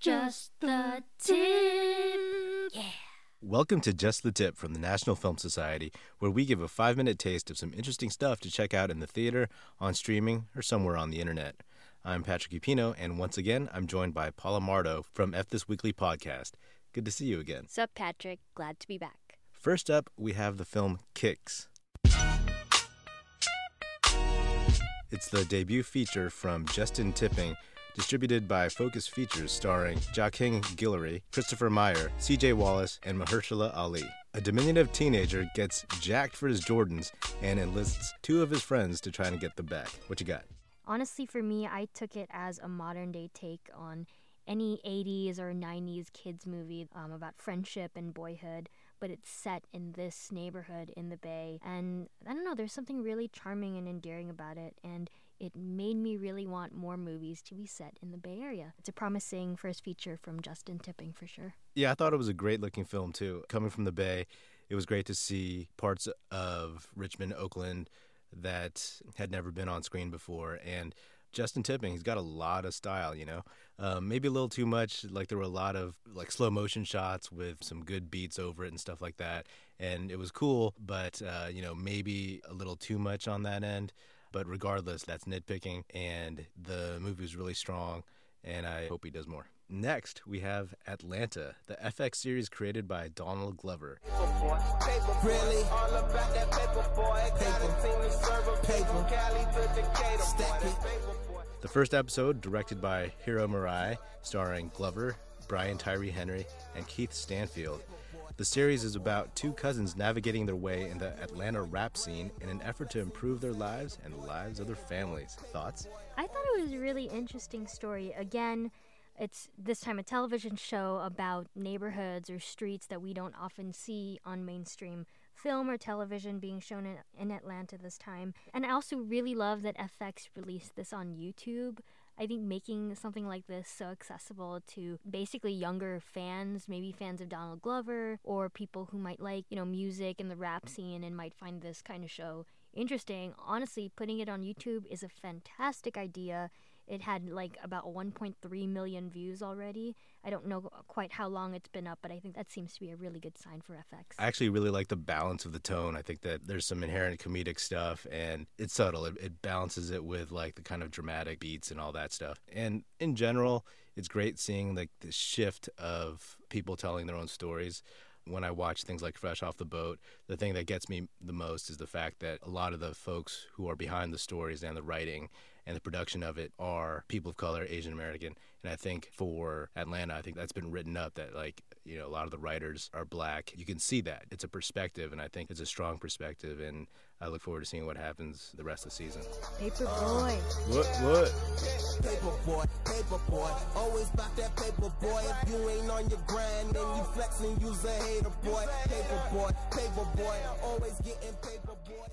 Just the Tip. Yeah. Welcome to Just the Tip from the National Film Society, where we give a 5-minute taste of some interesting stuff to check out in the theater, on streaming, or somewhere on the internet. I'm Patrick Epino, and once again, I'm joined by Paula Marto from F This Weekly Podcast. Good to see you again. Sup, Patrick. Glad to be back. First up, we have the film Kicks. It's the debut feature from Justin Tipping, distributed by Focus Features, starring Jaking Guillory, Christopher Meyer, CJ Wallace, and Mahershala Ali. A diminutive teenager gets jacked for his Jordans and enlists two of his friends to try and get them back. What you got? Honestly, for me, I took it as a modern-day take on any 80s or 90s kids movie about friendship and boyhood, but it's set in this neighborhood in the Bay. And I don't know, there's something really charming and endearing about it, and it made me really want more movies to be set in the Bay Area. It's a promising first feature from Justin Tipping for sure. Yeah, I thought it was a great-looking film, too. Coming from the Bay, it was great to see parts of Richmond, Oakland that had never been on screen before. And Justin Tipping, he's got a lot of style, you know? Maybe a little too much. Like, there were a lot of, slow-motion shots with some good beats over it and stuff like that. And it was cool, but, maybe a little too much on that end. But regardless, that's nitpicking, and the movie was really strong, and I hope he does more. Next, we have Atlanta, the FX series created by Donald Glover. Really? The first episode, directed by Hiro Murai, starring Glover, Brian Tyree Henry, and Keith Stanfield. The series is about two cousins navigating their way in the Atlanta rap scene in an effort to improve their lives and the lives of their families. Thoughts? I thought it was a really interesting story. Again, it's this time a television show about neighborhoods or streets that we don't often see on mainstream film or television being shown in Atlanta this time. And I also really love that FX released this on YouTube. I think making something like this so accessible to basically younger fans, maybe fans of Donald Glover or people who might like, music and the rap scene and might find this kind of show interesting. Honestly, putting it on YouTube is a fantastic idea. It had about 1.3 million views already. I don't know quite how long it's been up, but I think that seems to be a really good sign for FX. I actually really like the balance of the tone. I think that there's some inherent comedic stuff, and it's subtle. It balances it with the kind of dramatic beats and all that stuff. And in general, it's great seeing the shift of people telling their own stories. When I watch things like Fresh Off the Boat, the thing that gets me the most is the fact that a lot of the folks who are behind the stories and the writing and the production of it are people of color, Asian American. And I think for Atlanta, I think that's been written up that a lot of the writers are black. You can see that. It's a perspective, and I think it's a strong perspective, and I look forward to seeing what happens the rest of the season. Paperboy. What? Paperboy. Always about that paperboy. If you ain't on your grind, then you flexing, you's a hater boy. Paperboy. Always getting paperboy.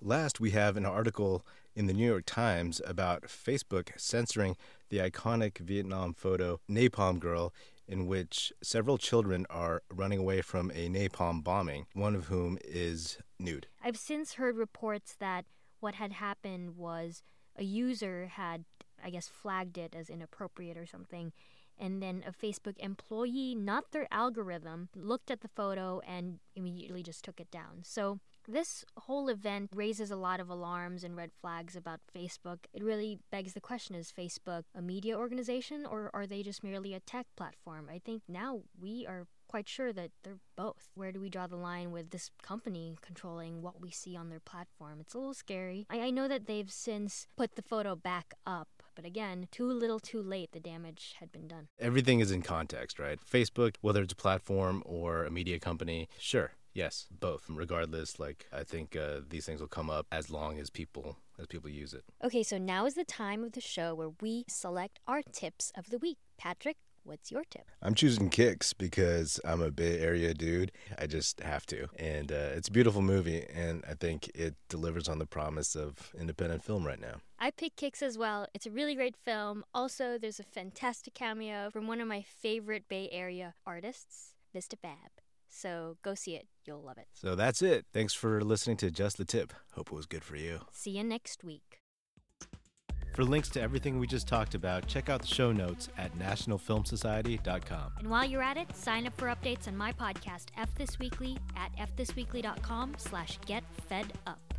Last, we have an article in the New York Times about Facebook censoring the iconic Vietnam photo Napalm Girl, in which several children are running away from a napalm bombing, one of whom is nude. I've since heard reports that what had happened was a user had, flagged it as inappropriate or something, and then a Facebook employee, not their algorithm, looked at the photo and immediately just took it down. So this whole event raises a lot of alarms and red flags about Facebook. It really begs the question, is Facebook a media organization or are they just merely a tech platform? I think now we are quite sure that they're both. Where do we draw the line with this company controlling what we see on their platform? It's a little scary. I know that they've since put the photo back up, but again, too little too late, the damage had been done. Everything is in context, right? Facebook, whether it's a platform or a media company, sure. Yes, both. Regardless, I think these things will come up as long as people use it. Okay, so now is the time of the show where we select our tips of the week. Patrick, what's your tip? I'm choosing Kicks because I'm a Bay Area dude. I just have to. And it's a beautiful movie, and I think it delivers on the promise of independent film right now. I picked Kicks as well. It's a really great film. Also, there's a fantastic cameo from one of my favorite Bay Area artists, Mr. Babb. So go see it. You'll love it. So that's it. Thanks for listening to Just the Tip. Hope it was good for you. See you next week. For links to everything we just talked about, check out the show notes at nationalfilmsociety.com. And while you're at it, sign up for updates on my podcast, F This Weekly, at fthisweekly.com/getfedup.